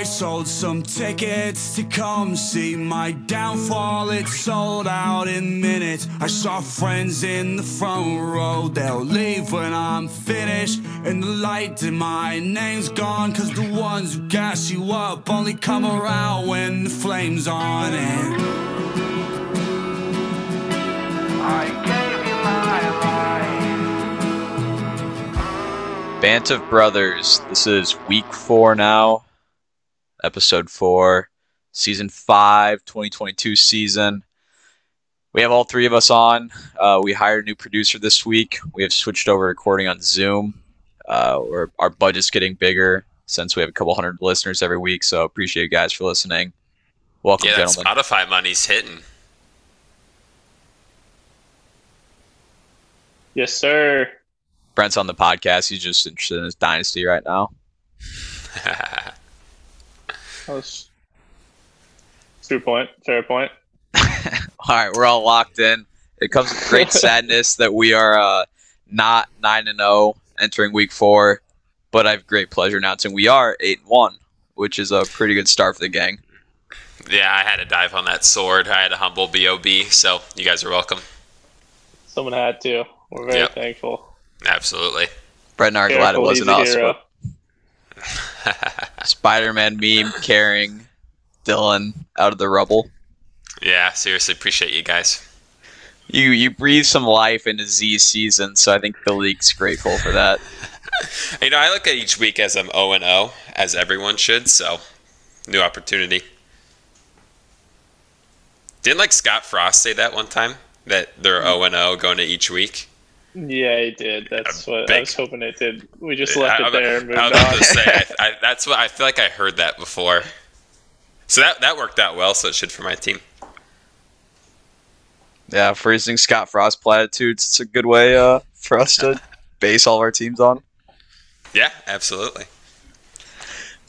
I sold some tickets to come see my downfall. It sold out in minutes. I saw friends in the front row. They'll leave when I'm finished. And the light in my name's gone, cause the ones who gas you up only come around when the flame's on. And I gave you my life. Band of Brothers. This is week 4 now, episode 4, season 5, 2022 season. We have all three of us on. We hired a new producer this week. We have switched over recording on Zoom. Our budget's getting bigger since we have a couple hundred listeners every week, so appreciate you guys for listening. Welcome, gentlemen. Yeah, that Spotify money's hitting. Yes, sir. Brent's on the podcast. He's just interested in his dynasty right now. True point. Fair point. All right, we're all locked in. It comes with great sadness that we are not 9-0 entering week 4, but I have great pleasure announcing we are 8-1, which is a pretty good start for the gang. Yeah, I had to dive on that sword. I had a humble B.O.B., so you guys are welcome. Someone had to. We're very thankful. Absolutely. Brett and I are glad it wasn't us. Spider-Man meme carrying Dylan out of the rubble. Yeah, seriously, appreciate you guys. You breathe some life into Z's season, so I think the league's grateful for that. You know, I look at each week as I'm 0-0, as everyone should, so new opportunity. Didn't Scott Frost say that one time? That they're 0-0 going to each week? Yeah, it did. That's what I was hoping it did. We just left it there and moved on. That's what I feel like I heard that before. So that worked out well, so it should for my team. Yeah, phrasing Scott Frost platitudes, it's a good way for us to base all of our teams on. Yeah, absolutely.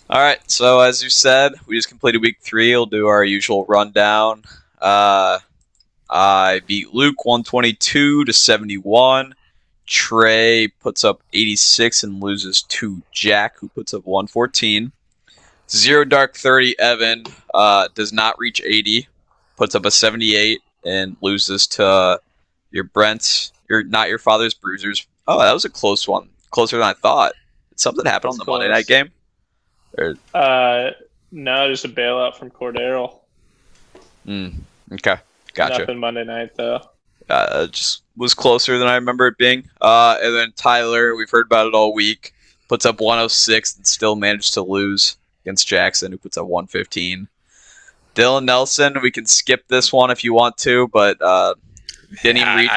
All right, so as you said, we just completed week 3. We'll do our usual rundown. I beat Luke 122-71. Trey puts up 86 and loses to Jack, who puts up 114. 0 Dark 30. Evan does not reach 80, puts up a 78 and loses to your Brents. Your not your father's Bruisers. Oh, that was a close one, closer than I thought. Did something happen on the Monday night game? Or... no, just a bailout from Cordero. Okay. Gotcha. Nothing Monday night, though. Just was closer than I remember it being. And then Tyler, we've heard about it all week, puts up 106 and still managed to lose against Jackson, who puts up 115. Dylan Nelson, we can skip this one if you want to, but didn't even reach.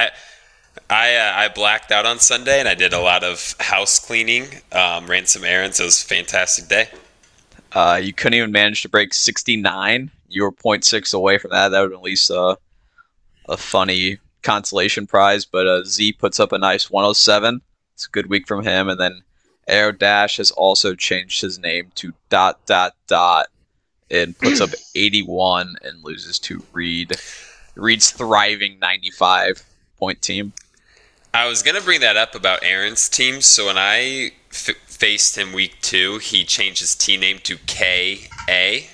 I blacked out on Sunday, and I did a lot of house cleaning, ran some errands. It was a fantastic day. You couldn't even manage to break 69. You were 0.6 away from that. That would at least a funny consolation prize, but Z puts up a nice 107. It's a good week from him, and then Aero Dash has also changed his name to ... and puts up 81 and loses to Reed. Reed's thriving 95-point team. I was going to bring that up about Aaron's team, so when I faced him week 2, he changed his team name to K-A,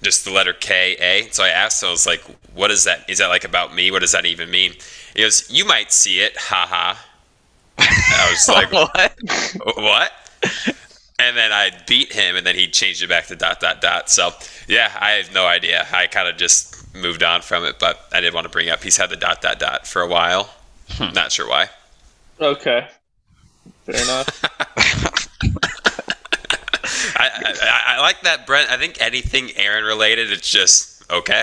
just the letter K-A. So I asked him, I was like, what is that? Is that about me? What does that even mean? He goes, you might see it, haha. I was like, What? And then I beat him, and then he changed it back to ... So, yeah, I have no idea. I kind of just moved on from it, but I did want to bring up he's had the ... for a while. Not sure why. Okay. Fair enough. I like that, Brent. I think anything Aaron related, it's just okay.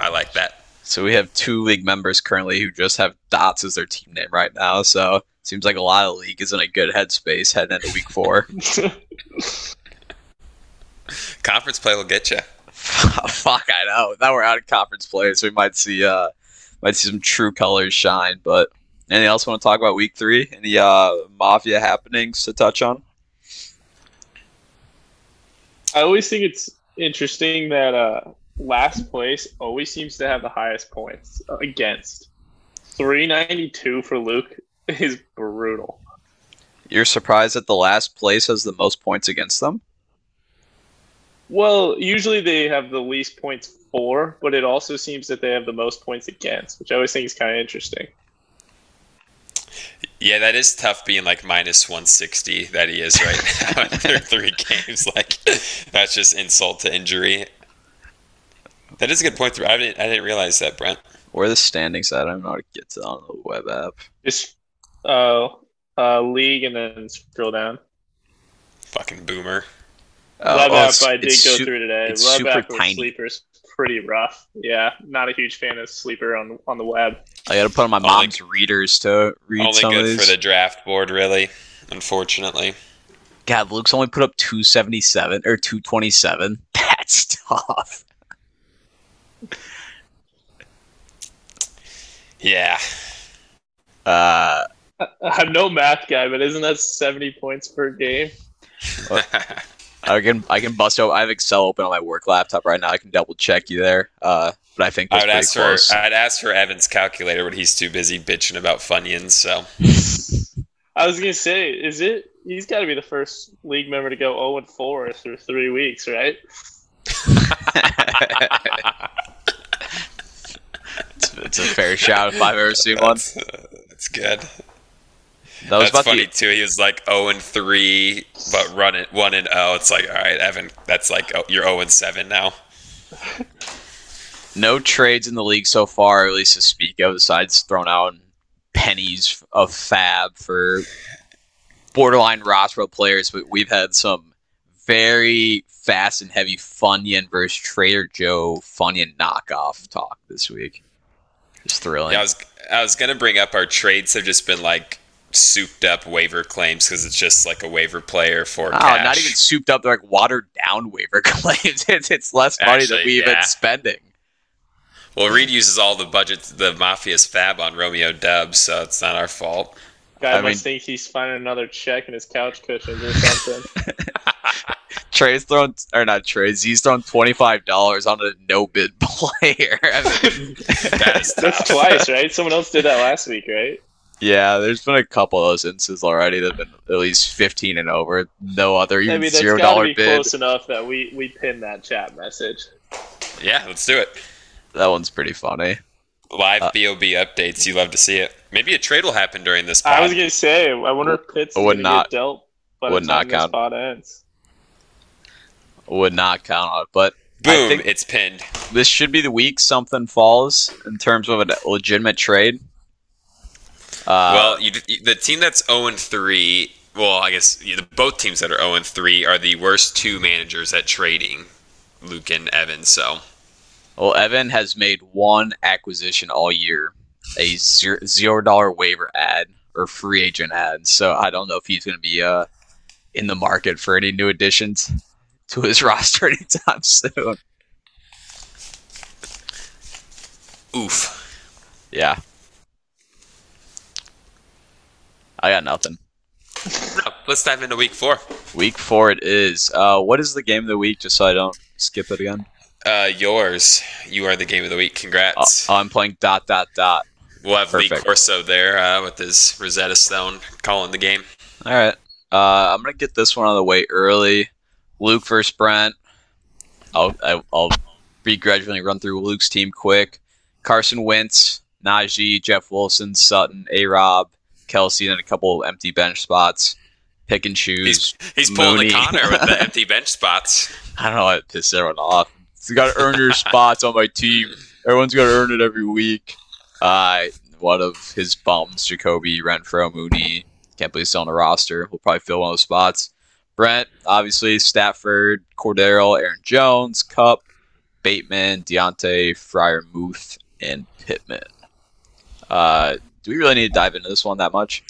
I like that. So we have 2 league members currently who just have dots as their team name right now. So it seems like a lot of league is in a good headspace heading into week 4. Conference play will get you. Fuck, I know. Now we're out of conference play, so we might see some true colors shine. But anything else want to talk about week 3? Any Mafia happenings to touch on? I always think it's interesting that last place always seems to have the highest points against. 392 for Luke is brutal. You're surprised that the last place has the most points against them? Well, usually they have the least points for, but it also seems that they have the most points against, which I always think is kind of interesting. Yeah, that is tough being like minus 160 that he is right now after three games. Like, that's just insult to injury. That is a good point. I didn't realize that, Brent. Where are the standings at? I don't know how to get to that on the web app. Just league and then scroll down. Fucking boomer. Web app I did go through today. Web app for Sleeper's pretty rough. Yeah, not a huge fan of Sleeper on the web. I got to put on my mom's readers to read some of these. Only good for the draft board, really, unfortunately. God, Luke's only put up 277 or 227. That's tough. Yeah. I'm no math guy, but isn't that 70 points per game? I can bust out. I have Excel open on my work laptop right now. I can double check you there. But I think that's pretty close. I'd ask for Evan's calculator, but he's too busy bitching about Funyuns. So I was gonna say, he's got to be the first league member to go 0-4 through 3 weeks, right? It's a fair shout if I've ever seen one. That's good. That's funny too. He was like 0-3, but run it 1-0. It's like, all right, Evan, that's like, oh, you're 0-7 now. No trades in the league so far, at least to speak of. Besides thrown out pennies of fab for borderline roster players, but we've had some very fast and heavy Funyun versus Trader Joe Funyun knockoff talk this week. It's thrilling. Yeah, I was gonna bring up our trades have just been like souped up waiver claims because it's just like a waiver player for cash. Not even souped up, they're like watered down waiver claims. It's less money that we've been spending. Well, Reed uses all the budget the Mafia's fab on Romeo Dubs, so it's not our fault. Guy must think he's finding another check in his couch cushions or something. He's thrown $25 on a no-bid player. I mean, that's twice, right? Someone else did that last week, right? Yeah, there's been a couple of those instances already that have been at least 15 and over. No other, even $0 bid. Close enough that we pin that chat message. Yeah, let's do it. That one's pretty funny. Live BOB updates, you love to see it. Maybe a trade will happen during this pod. I was going to say, I wonder if Pitt's going to get dealt by the time this pod ends. Would not count on it, but boom, I think it's pinned. This should be the week something falls in terms of a legitimate trade. Well, the team that's 0-3, well, I guess both teams that are 0-3 are the worst two managers at trading, Luke and Evan. So, well, Evan has made one acquisition all year, a $0 waiver ad or free agent ad. So I don't know if he's going to be in the market for any new additions to his roster anytime soon. Oof. Yeah. I got nothing. No, let's dive into week 4. Week 4 it is. What is the game of the week, just so I don't skip it again? Yours. You are the game of the week. Congrats. I'm playing ... We'll have Lee Corso there with his Rosetta Stone calling the game. All right. I'm going to get this one out of the way early. Luke versus Brent. I'll begrudgingly run through Luke's team quick. Carson Wentz, Najee, Jeff Wilson, Sutton, A-Rob, Kelsey, and a couple empty bench spots. Pick and choose. He's pulling a Connor with the empty bench spots. I don't know why it pissed everyone off. You got to earn your spots on my team. Everyone's got to earn it every week. One of his bums, Jacoby, Renfro, Moody. Can't believe he's still on the roster. We'll probably fill one of those spots. Brent, obviously, Stafford, Cordero, Aaron Jones, Cup, Bateman, Deontay, Friar Muth, and Pittman. Do we really need to dive into this one that much?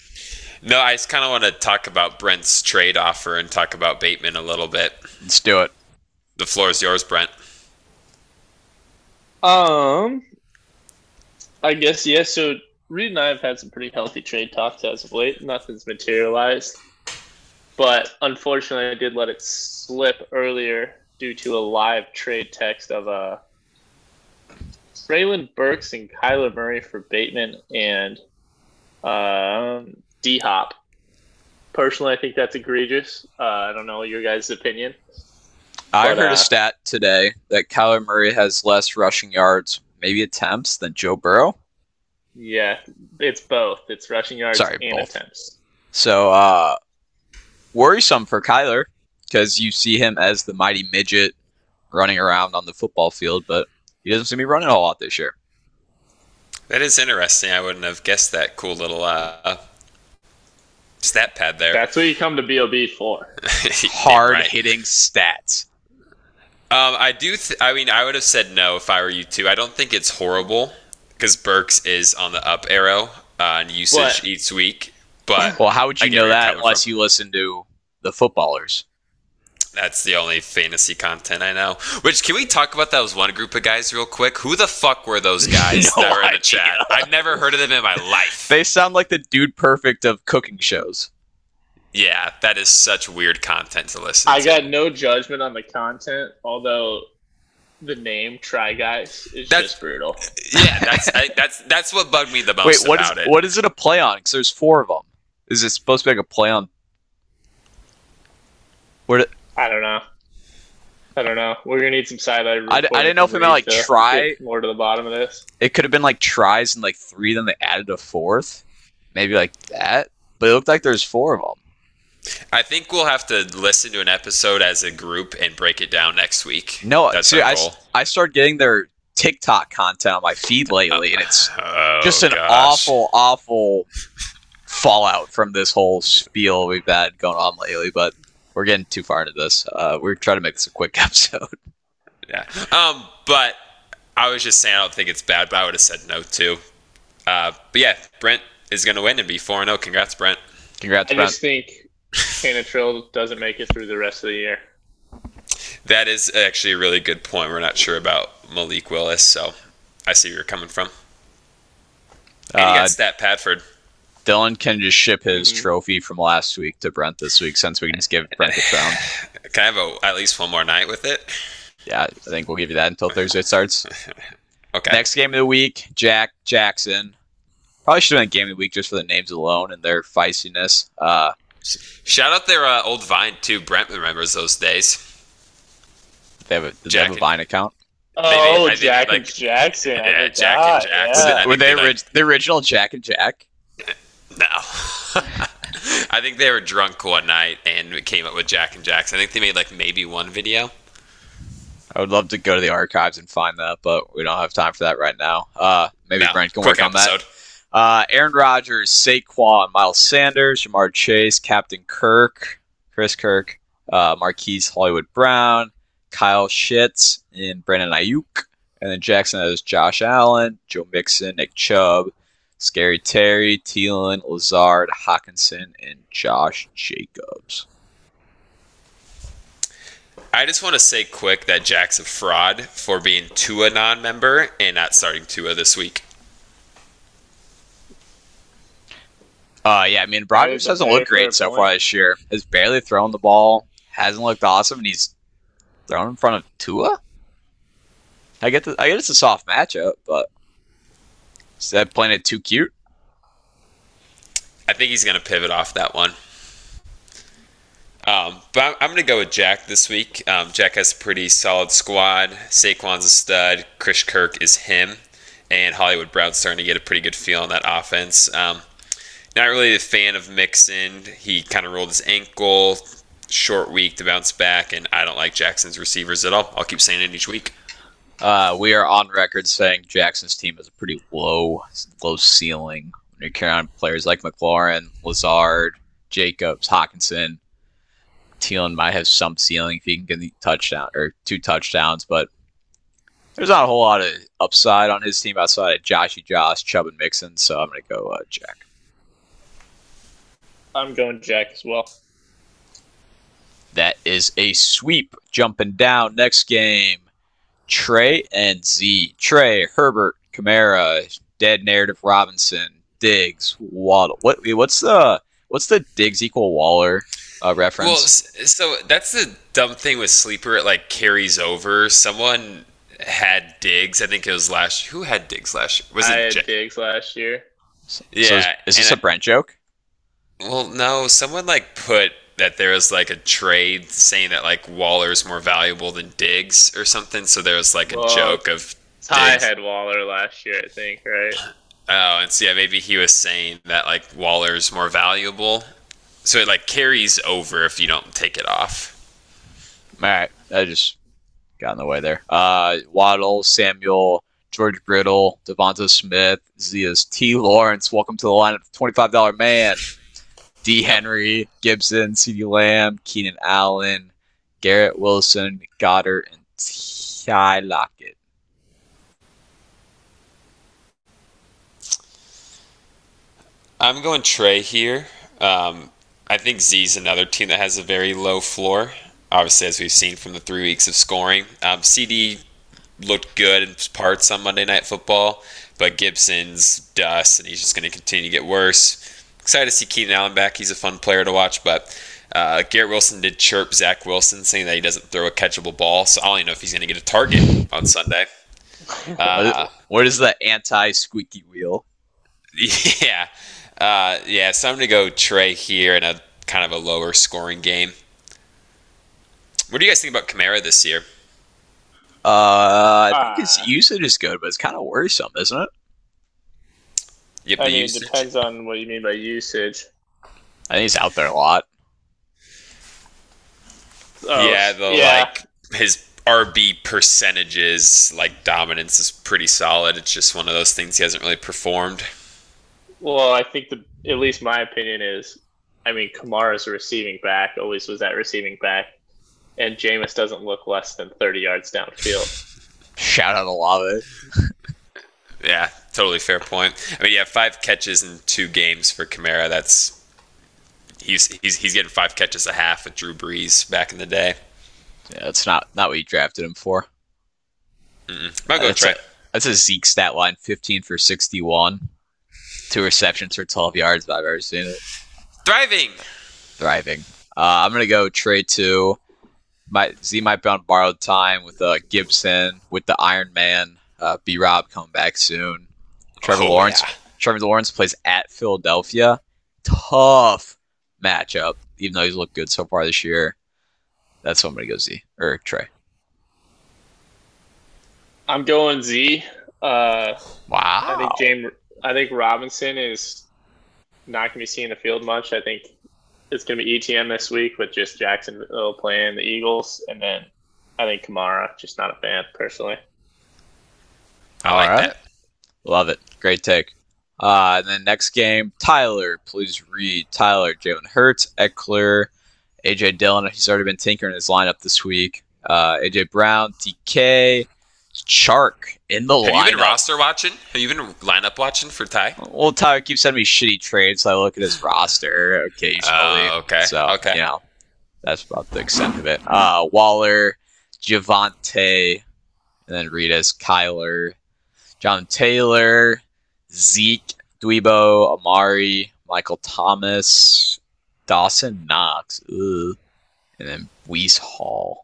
No, I just kind of want to talk about Brent's trade offer and talk about Bateman a little bit. Let's do it. The floor is yours, Brent. I guess, yeah, so Reed and I have had some pretty healthy trade talks as of late. Nothing's materialized. But unfortunately, I did let it slip earlier due to a live trade text of Traylon Burks and Kyler Murray for Bateman and D-Hop. Personally, I think that's egregious. I don't know your guys' opinion. I heard a stat today that Kyler Murray has less rushing yards, maybe attempts, than Joe Burrow. Yeah, it's both. It's rushing yards and both. Attempts. So, worrisome for Kyler because you see him as the mighty midget running around on the football field, but he doesn't seem to be running a whole lot this year. That is interesting. I wouldn't have guessed that cool little stat pad there. That's what you come to BOB for. Hard-hitting stats. I would have said no if I were you too. I don't think it's horrible because Burks is on the up arrow on usage each week. But well, how would you know that unless you listen to the footballers? That's the only fantasy content I know. Which, can we talk about those one group of guys real quick? Who the fuck were those guys that were in the chat? I've never heard of them in my life. They sound like the Dude Perfect of cooking shows. Yeah, that is such weird content to listen to. I got no judgment on the content, although the name Try Guys is just brutal. Yeah, that's what bugged me the most. Wait, what is it a play on? Because there's four of them. Is it supposed to be like a play on? I don't know. We're going to need some side-eye. I didn't know if it meant like try. More to the bottom of this. It could have been like tries and like three, then they added a fourth. Maybe like that. But it looked like there's four of them. I think we'll have to listen to an episode as a group and break it down next week. No, that's our goal. I started getting their TikTok content on my feed lately, and it's just an awful fallout from this whole spiel we've had going on lately, but... We're getting too far into this. We're trying to make this a quick episode. Yeah. But I was just saying I don't think it's bad, but I would have said no too. But yeah, Brent is going to win and be 4-0. Congrats, Brent. I just think Hannah Trill doesn't make it through the rest of the year. That is actually a really good point. We're not sure about Malik Willis, so I see where you're coming from. And you got Stat Padford. Dylan can just ship his trophy from last week to Brent this week since we can just give Brent the crown. Can I have at least one more night with it? Yeah, I think we'll give you that until Thursday starts. Okay. Next game of the week, Jackson. Probably should have been game of the week just for the names alone and their feistiness. Shout out their old Vine, too. Brent remembers those days. Did they have a Vine account? Oh, Jack and Jackson. Yeah, Jack and Jackson. Yeah. Were they the original Jack and Jack? No. I think they were drunk one night and we came up with Jack and Jacks. I think they made maybe one video. I would love to go to the archives and find that, but we don't have time for that right now. Brent can work on that. Aaron Rodgers, Saquon, Miles Sanders, Jamar Chase, Captain Kirk, Chris Kirk, Marquise Hollywood Brown, Kyle Shitts, and Brandon Ayuk. And then Jackson has Josh Allen, Joe Mixon, Nick Chubb, Scary Terry, Thielen, Lazard, Hawkinson, and Josh Jacobs. I just want to say quick that Jack's a fraud for being Tua non-member and not starting Tua this week. Rodgers doesn't look great so far this year. Has barely thrown the ball, hasn't looked awesome, and he's thrown in front of Tua? I get it's a soft matchup, but... Is that planet too cute? I think he's going to pivot off that one. But I'm going to go with Jack this week. Jack has a pretty solid squad. Saquon's a stud. Chris Kirk is him. And Hollywood Brown's starting to get a pretty good feel on that offense. Not really a fan of Mixon. He kind of rolled his ankle. Short week to bounce back. And I don't like Jackson's receivers at all. I'll keep saying it each week. We are on record saying Jackson's team is a pretty low ceiling when you're carrying on players like McLaurin, Lazard, Jacobs, Hawkinson. Thielen might have some ceiling if he can get the touchdown or two touchdowns, but there's not a whole lot of upside on his team outside of Josh, Chubb, and Mixon. So I'm going to go Jack. I'm going Jack as well. That is a sweep. Jumping down next game. Trey and Z. Trey, Herbert, Kamara, Dead Narrative Robinson, Diggs, Waddle. What's the Diggs equal Waller reference? Well, so that's the dumb thing with Sleeper. It carries over. Someone had Diggs. I think it was last year. Who had Diggs last year? I had Diggs last year. Yeah. So is this a Brent joke? Well, no. Someone put that there was like a trade saying that like Waller's more valuable than Diggs or something. So there was like a joke of Ty had Waller last year, I think, right? Oh, and so yeah, maybe he was saying that like Waller's more valuable. So it like carries over if you don't take it off. All right, I just got in the way there. Waddle, Samuel, George Griddle, Devonta Smith, Zia's T. Lawrence. Welcome to the lineup, $25 man. D. Henry, Gibson, CeeDee Lamb, Keenan Allen, Garrett Wilson, Goddard, and Ty Lockett. I'm going Trey here. I think Z's another team that has a very low floor, obviously, as we've seen from the 3 weeks of scoring. CD looked good in parts on Monday Night Football, but Gibson's dust, and he's just going to continue to get worse. Excited to see Keenan Allen back. He's a fun player to watch, but Garrett Wilson did chirp Zach Wilson, saying that he doesn't throw a catchable ball, so I don't even know if he's going to get a target on Sunday. What is the anti-squeaky wheel? Yeah. So I'm going to go Trey here in a kind of a lower scoring game. What do you guys think about Kamara this year? I think his usage is good, but it's kind of worrisome, isn't it? Yep, it depends on what you mean by usage. I think he's out there a lot. His RB percentages, like dominance, is pretty solid. It's just one of those things he hasn't really performed. Well, I think at least my opinion is, I mean, Kamara's a receiving back, always was that receiving back, and Jameis doesn't look less than 30 yards downfield. Shout out to Lava. Yeah, totally fair point. I mean, yeah, 5 catches in 2 games for Kamara. That's he's getting 5 catches a half with Drew Brees back in the day. Yeah, that's not what you drafted him for. Might go try. That's a Zeke stat line, 15 for 61. 2 receptions for 12 yards, if I've ever seen it. Thriving. I'm going to go Trey 2. Z might be on borrowed time with Gibson, with the Iron Man, B-Rob coming back soon. Trevor Lawrence. Yeah. Trevor Lawrence plays at Philadelphia. Tough matchup, even though he's looked good so far this year. That's what I'm going to go Z, or Trey. I'm going Z. Wow. I think Robinson is not going to be seeing the field much. I think it's going to be ETN this week with just Jacksonville playing the Eagles. And then I think Kamara, just not a fan, personally. All right. Love it. Great take. And then next game, Tyler. Please read. Tyler, Jalen Hurts, Eckler, A.J. Dillon. He's already been tinkering his lineup this week. A.J. Brown, DK. Chark in the lineup. Have you been roster watching? Have you been lineup watching for Ty? Well, Tyler keeps sending me shitty trades, so I look at his roster occasionally. So, that's about the extent of it. Waller, Javonte, and then Rita's Kyler, John Taylor, Zeke, Dweebo, Amari, Michael Thomas, Dawson Knox, and then Weiss Hall.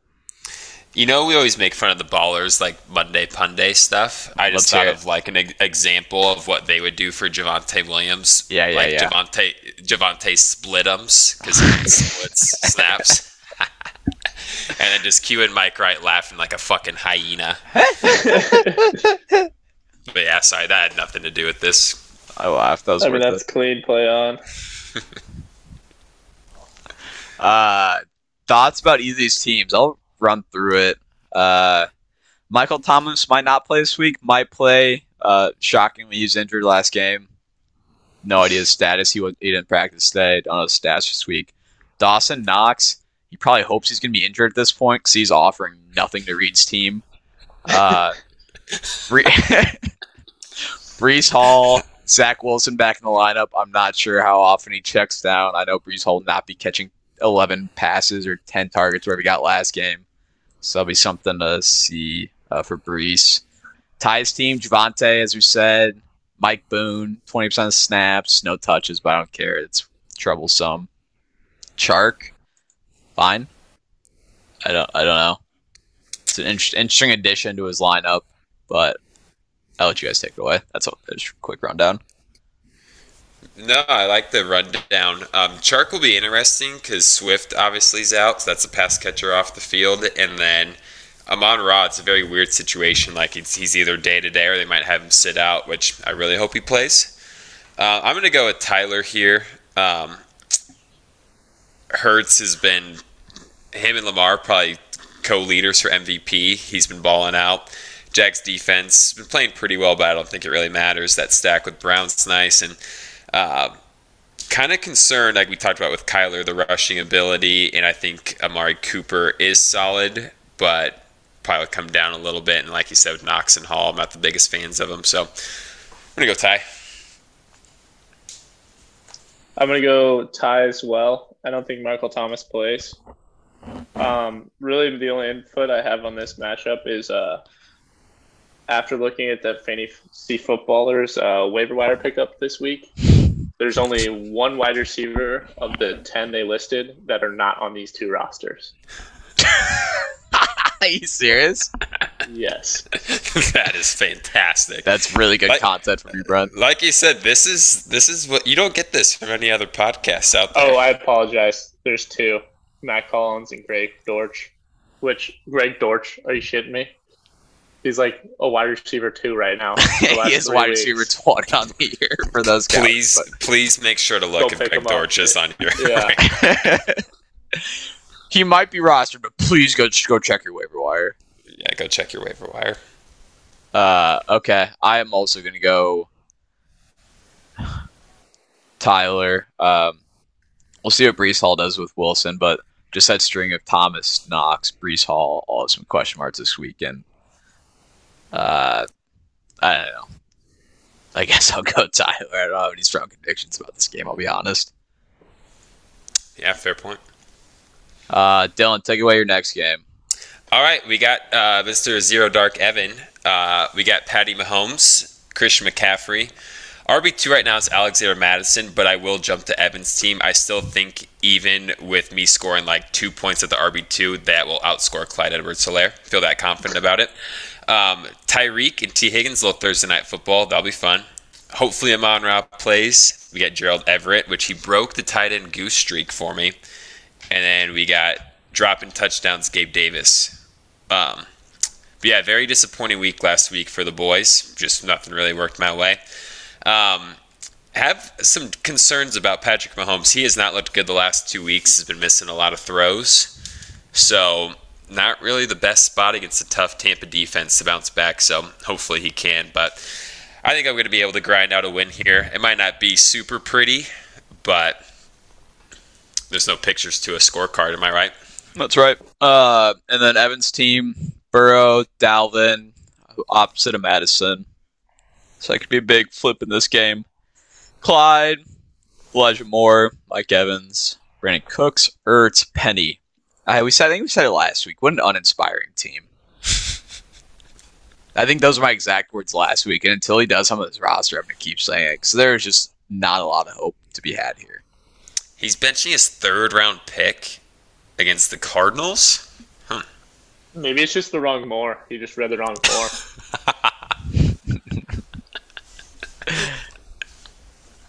You know, we always make fun of the ballers, like Monday Punday stuff. I just thought of like an example of what they would do for Javonte Williams. Yeah. Javonte split-ums because he splits snaps. And then just Q and Mike Wright laughing like a fucking hyena. But yeah, sorry, that had nothing to do with this. I laughed. That's clean play on. Thoughts about either of these teams? I'll run through it. Michael Thomas might not play this week, might play. Shockingly, he was injured last game. No idea his status. He didn't practice today. Don't know his status this week. Dawson Knox, he probably hopes he's going to be injured at this point because he's offering nothing to Reed's team. Brees Hall, Zach Wilson back in the lineup. I'm not sure how often he checks down. I know Brees Hall will not be catching 11 passes or 10 targets where we got last game. So that'll be something to see for Brees. Ty's team, Javonte, as we said. Mike Boone, 20% of snaps, no touches, but I don't care. It's troublesome. Chark, fine. I don't know. It's an interesting addition to his lineup, but I'll let you guys take it away. That's a quick rundown. No, I like the rundown. Chark will be interesting because Swift obviously is out, so that's a pass catcher off the field. And then Amon-Ra, it's a very weird situation. Like, he's either day-to-day or they might have him sit out, which I really hope he plays. I'm going to go with Tyler here. Hurts has been – him and Lamar probably co-leaders for MVP. He's been balling out. Jags defense been playing pretty well, but I don't think it really matters. That stack with Brown's nice. And kind of concerned, like we talked about with Kyler, the rushing ability, and I think Amari Cooper is solid, but probably come down a little bit. And like you said, with Knox and Hall, I'm not the biggest fans of them. So I'm going to go Ty. I'm going to go Ty as well. I don't think Michael Thomas plays. Really, the only input I have on this matchup is after looking at the fantasy footballers waiver wire pickup this week, there's only one wide receiver of the 10 they listed that are not on these two rosters. Are you serious? Yes. That is fantastic. That's really good content from you, Brent. Like you said, this is what you don't get this from any other podcasts out there. Oh, I apologize. There's two, Matt Collins and Greg Dortch. Which Greg Dortch? Are you shitting me? He's like a wide receiver 2 right now. He is wide receiver 20 on the year for those guys. Please make sure to look if Greg Dortch is on here. Yeah. He might be rostered, but please go check your waiver wire. Yeah, go check your waiver wire. Okay, I am also going to go Tyler. We'll see what Breece Hall does with Wilson, but just that string of Thomas, Knox, Breece Hall, all some question marks this weekend. I don't know. I guess I'll go Tyler. I don't have any strong convictions about this game, I'll be honest. Yeah, fair point. Dylan, take away your next game. All right, we got Mr. Zero Dark Evan. We got Patty Mahomes, Christian McCaffrey. RB2 right now is Alexander Madison, but I will jump to Evan's team. I still think even with me scoring like 2 points at the RB2, that will outscore Clyde Edwards-Helaire. Feel that confident about it. Tyreek and T. Higgins, little Thursday night football. That'll be fun. Hopefully Amon-Ra plays. We got Gerald Everett, which he broke the tight end goose streak for me. And then we got dropping touchdowns, Gabe Davis. But yeah, very disappointing week last week for the boys. Just nothing really worked my way. Have some concerns about Patrick Mahomes. He has not looked good the last 2 weeks. He's been missing a lot of throws. So not really the best spot against a tough Tampa defense to bounce back. So hopefully he can. But I think I'm going to be able to grind out a win here. It might not be super pretty, but there's no pictures to a scorecard. Am I right? That's right. And then Evan's team, Burrow, Dalvin, opposite of Madison. So that could be a big flip in this game. Clyde, Elijah Moore, Mike Evans, Brandon Cooks, Ertz, Penny. I think we said it last week. What an uninspiring team. I think those were my exact words last week. And until he does some of his roster, I'm going to keep saying it. Because there's just not a lot of hope to be had here. He's benching his third-round pick against the Cardinals? Huh. Maybe it's just the wrong Moore. He just read the wrong Moore.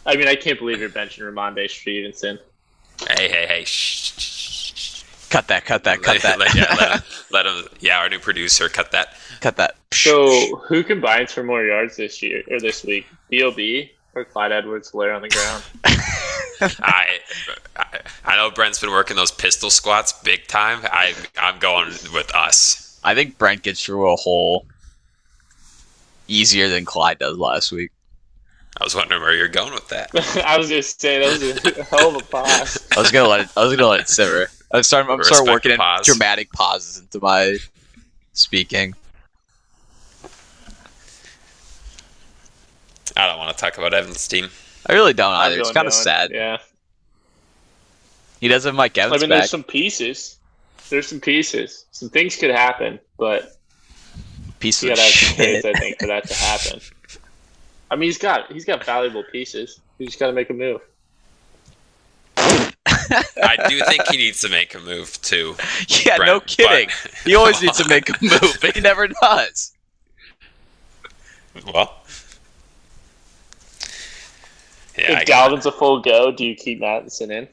I mean, I can't believe you're benching Ramondre Stevenson. Hey. Shh. Cut that. Let him. Yeah, our new producer, cut that. So, who combines for more yards this year or this week? B.O.B. or Clyde Edwards-Helaire on the ground? I know Brent's been working those pistol squats big time. I'm going with us. I think Brent gets through a hole easier than Clyde does last week. I was wondering where you're going with that. I was gonna say that was a hell of a pause. I was gonna let it simmer. I'm starting working in dramatic pauses into my speaking. I don't want to talk about Evan's team. I really don't either. It's kind of sad. Yeah. He doesn't have Mike Evans. I mean, there's some pieces. Some things could happen, but you gotta have some things, I think, for that to happen. I mean, he's got valuable pieces. You just got to make a move. I do think he needs to make a move too. Yeah, Brent, no kidding. But he always needs to make a move, but he never does. Well, Yeah, if Dalvin's a full go, do you keep Madison in?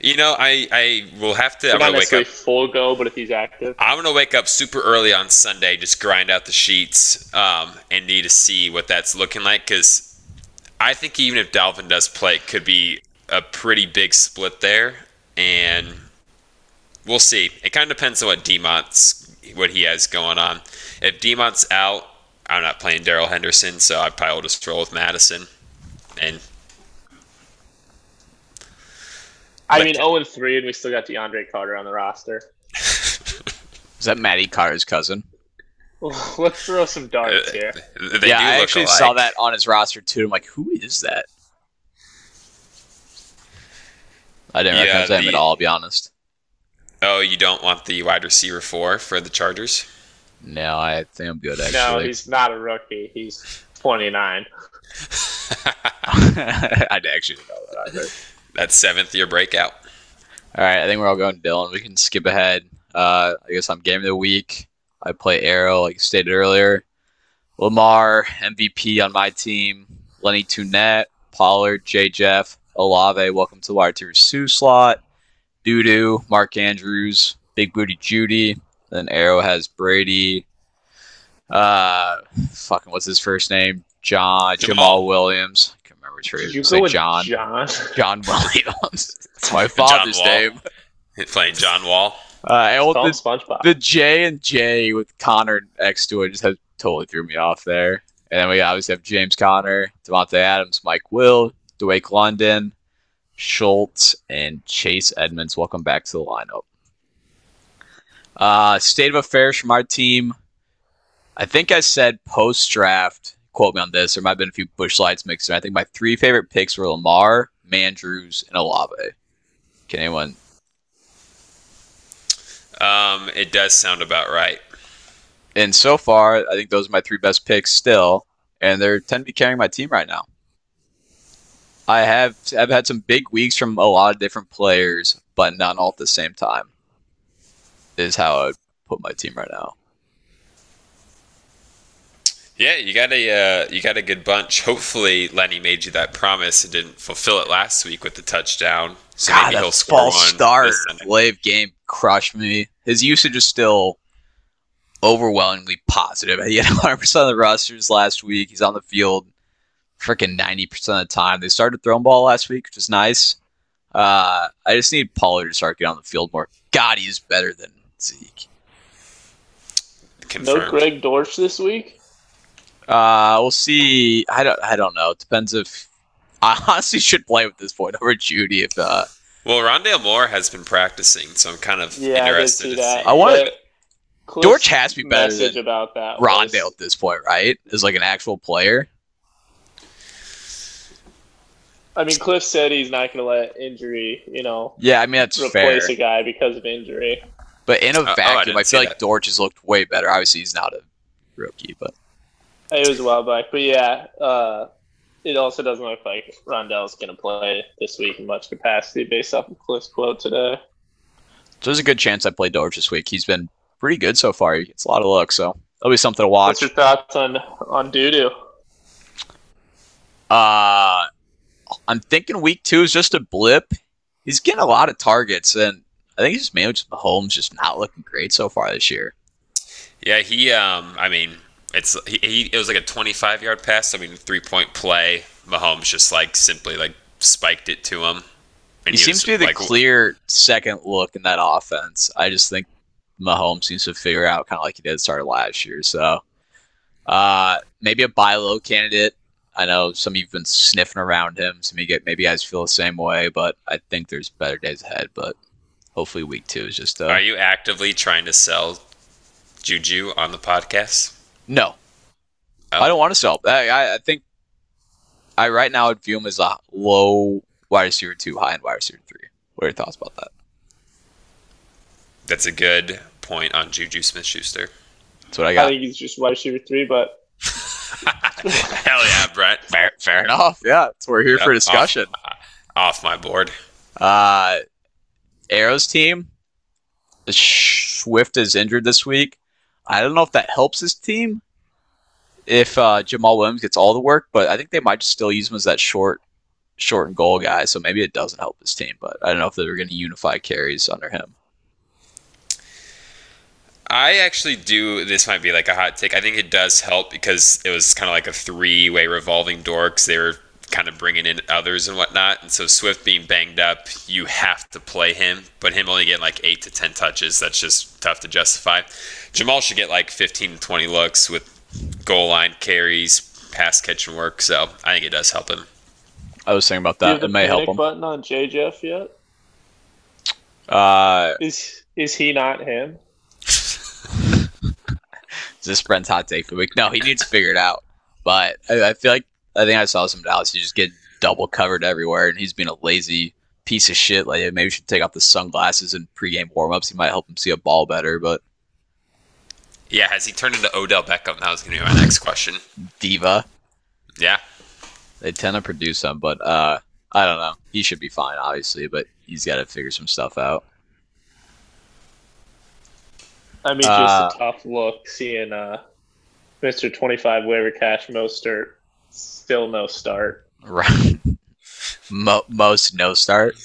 You know, I will have to. I'm gonna wake up full go, but if he's active, I'm gonna wake up super early on Sunday, just grind out the sheets, and need to see what that's looking like, because I think even if Dalvin does play, it could be a pretty big split there, and we'll see. It kind of depends on what he has going on. If Demont's out, I'm not playing Darrell Henderson, so I probably will just roll with Madison. And I mean, 0-3, and we still got DeAndre Carter on the roster. Is that Maddie Carter's cousin? Let's throw some darts here. I actually saw that on his roster, too. I'm like, who is that? I didn't recognize him at all, I'll be honest. Oh, you don't want the wide receiver 4 for the Chargers? No, I think I'm good, actually. No, he's not a rookie. He's 29. I'd actually know that either. That 7th-year breakout. All right, I think we're all going Dylan. We can skip ahead. I guess I'm game of the week. I play Arrow, like stated earlier. Lamar, MVP on my team. Lenny Tunette, Pollard, J. Jeff, Olave, welcome to the wide receiver Sue slot. Doodoo, Mark Andrews, Big Booty Judy. Then Arrow has Brady. What's his first name? Jamal Williams. I can't remember his first name. Did you go with John? John Williams. It's my father's name. It's playing John Wall. The J&J with Connor next to it just totally threw me off there. And then we obviously have James Conner, Devontae Adams, Mike Will, Dwayne London, Schultz, and Chase Edmonds. Welcome back to the lineup. State of affairs from our team. I think I said post-draft, quote me on this, there might have been a few bush lights mixed in. I think my 3 favorite picks were Lamar, Mandrews, and Olave. Can anyone? It does sound about right. And so far, I think those are my 3 best picks still, and they're tend to be carrying my team right now. I've had some big weeks from a lot of different players, but not all at the same time. Is how I would put my team right now. Yeah, you got a good bunch. Hopefully, Lenny made you that promise and didn't fulfill it last week with the touchdown. So God, maybe he'll score one. False start. Live game crushed me. His usage is still overwhelmingly positive. He had 100% of the rosters last week. He's on the field freaking 90% of the time. They started throwing ball last week, which is nice. I just need Pollard to start getting on the field more. God, he is better than Zeke. Confirmed. No Greg Dortch this week? We'll see. I don't know. It depends if I honestly should play at this point over Judy. If well, Rondale Moore has been practicing, so I'm kind of interested to see. I want Dortch has to be better than about that Rondale at this point, right? As like an actual player. I mean, Cliff said he's not going to let injury, Yeah, I mean that's replace fair. A guy because of injury. But in a vacuum, I feel like Dortch has looked way better. Obviously, he's not a rookie, but it was a while back. But yeah, it also doesn't look like Rondale's going to play this week in much capacity based off of Cliff's quote today. So there's a good chance I play Dortch this week. He's been pretty good so far. He gets a lot of luck, so that'll be something to watch. What's your thoughts on Doodoo? I'm thinking week 2 is just a blip. He's getting a lot of targets, and I think it's mainly just Mahomes just not looking great so far this year. Yeah, it was like a 25-yard pass. 3-point play. Mahomes just simply spiked it to him. And he seems to be the clear second look in that offense. I just think Mahomes seems to figure out kind of like he did start last year. So maybe a buy low candidate. I know some of you've been sniffing around him. So maybe you guys feel the same way, but I think there's better days ahead. But hopefully, week 2 is just. Are you actively trying to sell Juju on the podcast? No, I don't want to sell. I think I right now would view him as a low wide receiver 2, high end wide receiver 3. What are your thoughts about that? That's a good point on Juju Smith-Schuster. That's what I got. I think he's just wide receiver 3, but. Hell yeah, Brent. Fair enough. Yeah, so we're here for discussion. Off my board. Arrow's team, Swift is injured this week. I don't know if that helps his team if Jamal Williams gets all the work, but I think they might just still use him as that short short and goal guy, so maybe it doesn't help his team. But I don't know if they're going to unify carries under him. I actually do. This might be like a hot take. I think it does help because it was kind of like a three-way revolving door because they were kind of bringing in others and whatnot. And so Swift being banged up, you have to play him. But him only getting like 8 to 10 touches, that's just tough to justify. Jamal should get like 15 to 20 looks with goal line carries, pass catch and work. So I think it does help him. I was thinking about that. It may help him. Is the panic button on JJF yet? Is he not him? Is this Brent's hot take for the week? No, he needs to figure it out. But I feel like, I think I saw some Dallas, you just get double covered everywhere, and he's being a lazy piece of shit. Like, maybe you should take off the sunglasses in pregame warmups. He might help him see a ball better, but. Yeah, has he turned into Odell Beckham? That was going to be my next question. Diva. Yeah. They tend to produce him, but I don't know. He should be fine, obviously, but he's got to figure some stuff out. I mean, just a tough look seeing Mr. 25 waiver cash Mostert. Still no start. Right. Most no start.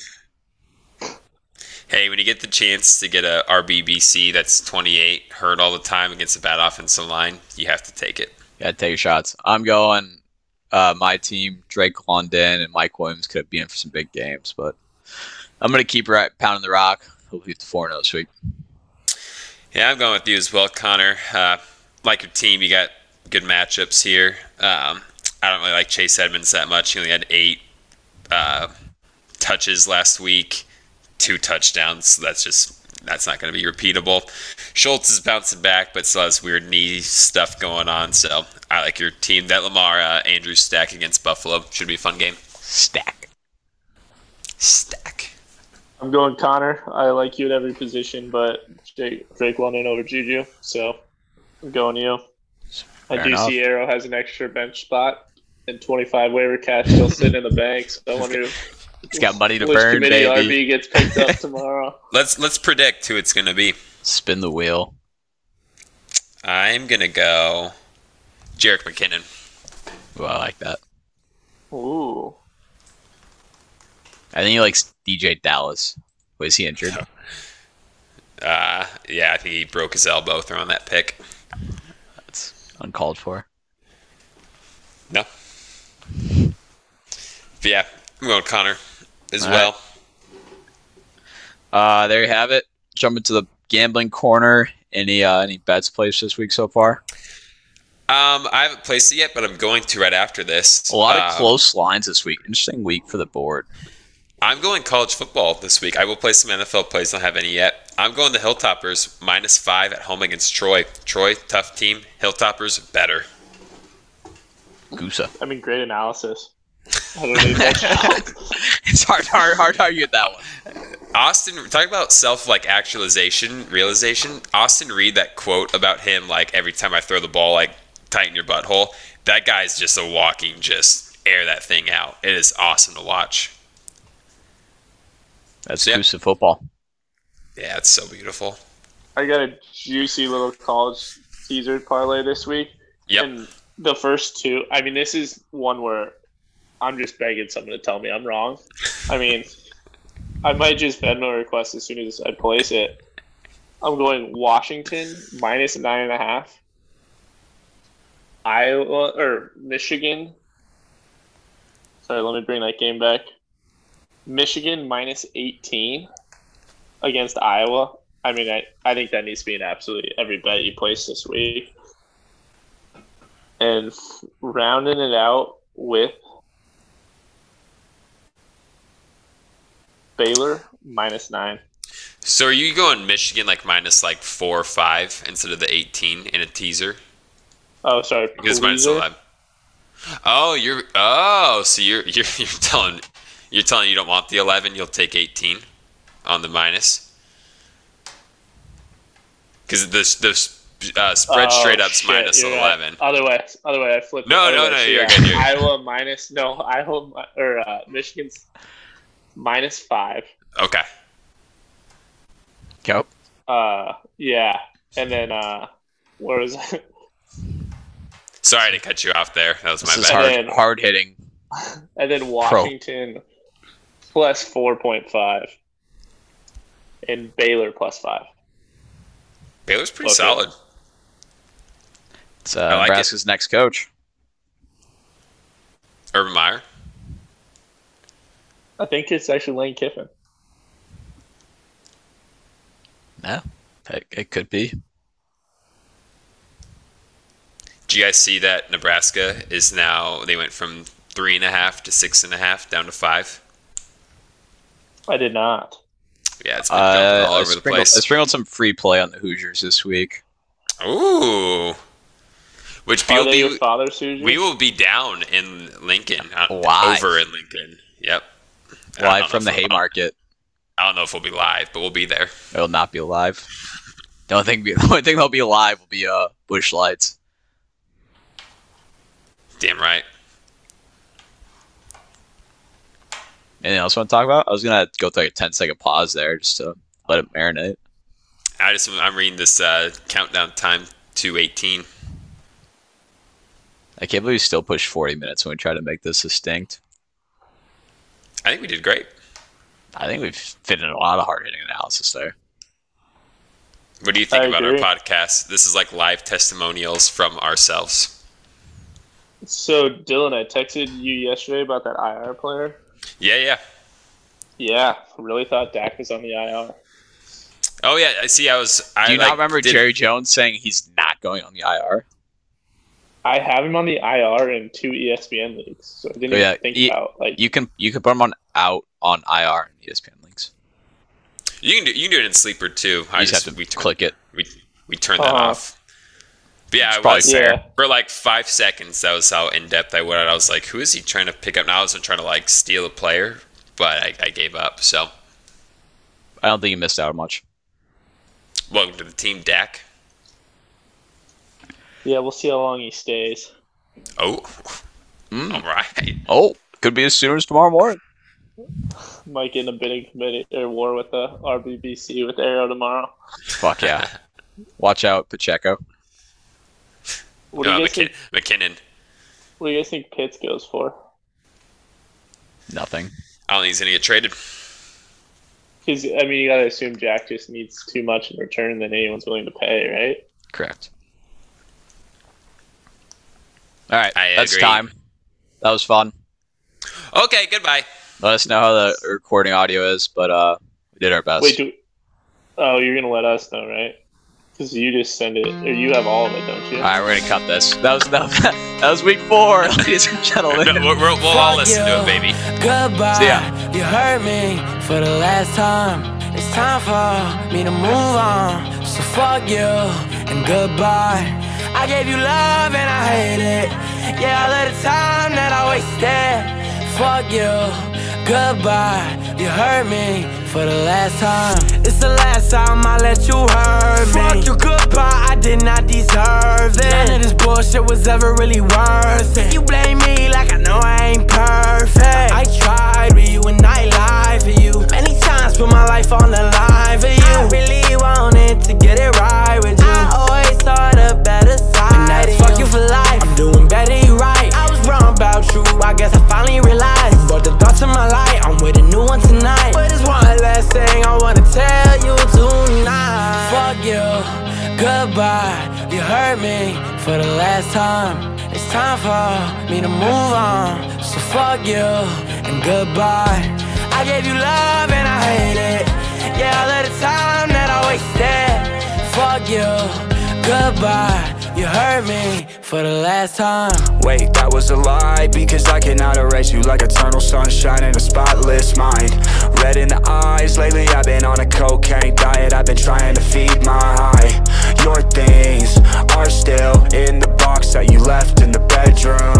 Hey, when you get the chance to get a RBBC that's 28 hurt all the time against a bad offensive line, you have to take it. Yeah, take your shots. I'm going my team, Drake London and Mike Williams could be in for some big games, but I'm going to keep pounding the rock. Hopefully we get to 4-0 this week. Yeah, I'm going with you as well, Connor. Like your team, you got good matchups here. I don't really like Chase Edmonds that much. He only had 8 touches last week, 2 touchdowns. So that's not going to be repeatable. Schultz is bouncing back, but still has weird knee stuff going on. So I like your team. That Lamar Andrews stack against Buffalo should be a fun game. Stack. I'm going Connor. I like you at every position, but Drake London over Juju, so I'm going you. Fair enough. See Arrow has an extra bench spot and 25 waiver cash still sitting in the bank, so I wonder if it's got money to burn, baby. RB gets picked up tomorrow. Let's predict who it's going to be. Spin the wheel. I'm going to go Jerick McKinnon. Well, I like that. Ooh. I think he likes DJ Dallas. Was he injured? Yeah, I think he broke his elbow throwing that pick. That's uncalled for. No. But yeah, I'm going Connor as well. Right. There you have it. Jumping to the gambling corner. Any bets placed this week so far? I haven't placed it yet, but I'm going to right after this. A lot of close lines this week. Interesting week for the board. I'm going college football this week. I will play some NFL plays. I don't have any yet. I'm going the Hilltoppers, -5 at home against Troy. Troy, tough team. Hilltoppers, better. Goosa. I mean, great analysis. I don't need much help. It's hard to argue that one. Austin, talk about self-like actualization, realization. Austin Reed, that quote about him, like, every time I throw the ball, like, tighten your butthole. That guy's just a walking, just air that thing out. It is awesome to watch. That's juicy football. Yeah, it's so beautiful. I got a juicy little college teaser parlay this week. Yep. And the first two, I mean, this is one where I'm just begging someone to tell me I'm wrong. I mean, I might just Venmo request as soon as I place it. I'm going Washington -9.5. Iowa or Michigan. Sorry, let me bring that game back. Michigan -18 against Iowa. I mean, I think that needs to be in absolutely every bet you place this week. And rounding it out with Baylor -9. So are you going Michigan like -4 or -5 instead of the 18 in a teaser? Oh, sorry. Because -11. Oh, so you're telling. You're telling you don't want the 11, you'll take 18 on the minus? Because the spread straight up's minus 11. Right. Other way, I flipped. No, you're good. Iowa Michigan's -5. Okay. Cup. Yeah, and then where was I? Sorry to cut you off there. That was my bad. Hard hitting. And then Washington plus 4.5. And Baylor plus 5. Baylor's pretty solid. It's like Nebraska's next coach. Urban Meyer? I think it's actually Lane Kiffin. Yeah, it could be. Do you guys see that Nebraska is now, they went from 3.5 to 6.5 down to 5? I did not. Yeah, it's been all over the place. I sprinkled some free play on the Hoosiers this week. Ooh. Which will be your father's Hoosiers? We will be down in Lincoln. Live. Over in Lincoln. Yep. Live from the Haymarket. I don't know if we'll be live, but we'll be there. It'll not be live. The only thing that'll be live will be bush lights. Damn right. Anything else you want to talk about? I was going to go through like a 10-second pause there just to let it marinate. I'm reading this countdown time to 18. I can't believe we still pushed 40 minutes when we try to make this succinct. I think we did great. I think we've fit in a lot of hard-hitting analysis there. What do you think about our podcast? This is like live testimonials from ourselves. So, Dylan, I texted you yesterday about that IR player. Yeah. Yeah, really thought Dak was on the IR. Oh, yeah. Do you not remember Jerry Jones saying he's not going on the IR? I have him on the IR in 2 ESPN leagues, so I didn't even think about you can put him on IR in ESPN leagues. You can do it in Sleeper too. We click it. We turn that off. But yeah, I was there for like 5 seconds. That was how in depth I went. I was like, "Who is he trying to pick up?" Now I wasn't trying to like steal a player, but I gave up. So I don't think you missed out much. Welcome to the team, Dak. Yeah, we'll see how long he stays. Oh. All right. Oh, could be as soon as tomorrow morning. Might get in a bidding committee or war with the RBBC with Arrow tomorrow. Fuck yeah. Watch out, Pacheco. McKinnon. What do you guys think Pitts goes for? Nothing. I don't think he's going to get traded. Because, I mean, you got to assume Jack just needs too much in return than anyone's willing to pay, right? Correct. All right, that's time. That was fun. Okay, goodbye. Let us know how the recording audio is, but we did our best. Wait, you're going to let us know, right? Because you just send it, or you have all of it, don't you? All right, we're going to cut this. That was week 4, ladies and gentlemen. We'll all listen to it, baby. Goodbye. See ya. You heard me for the last time. It's time for me to move on. So fuck you and goodbye. I gave you love and I hate it. Yeah, all of the time that I wasted. Fuck you, goodbye. You hurt me for the last time. It's the last time I let you hurt me. Fuck you, goodbye, I did not deserve it. None of this bullshit was ever really worth it. You blame me like I know I ain't perfect. I tried with you and I lied for you. Many times put my life on the line for you. I really wanted to get it right with you. I always thought the better side. And that's fuck you for life. I'm doing better, you right. I was wrong about you, I guess I finally realized. You brought the thoughts in my light, I'm with a new one tonight. But there's one last thing I wanna tell you tonight. Fuck you, goodbye. You hurt me for the last time. It's time for me to move on. So fuck you and goodbye. I gave you love and I hate it. Yeah, all of the time that I wasted. Fuck you. Goodbye, you hurt me for the last time. Wait, that was a lie, because I cannot erase you like eternal sunshine in a spotless mind. Red in the eyes, lately I've been on a cocaine diet. I've been trying to feed my high. Your things are still in the box that you left in the bedroom.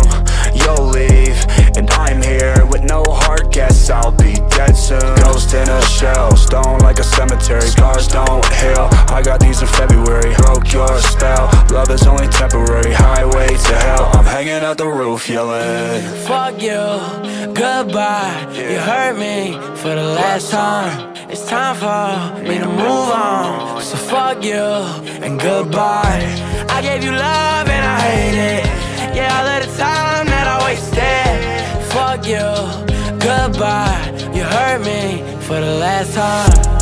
You'll leave, and I'm here with no heart. Guess I'll be dead soon. Ghost in a shell, stone like a cemetery. Scars don't heal, I got these in February. Broke your spell, love is only temporary. Highway to hell, I'm hanging out the roof yelling. Fuck you, goodbye, you hurt me for the last time. It's time for me to move on. So fuck you, and goodbye. I gave you love and I hate it. Yeah, all of the time that I wasted. Fuck you goodbye. You hurt me for the last time.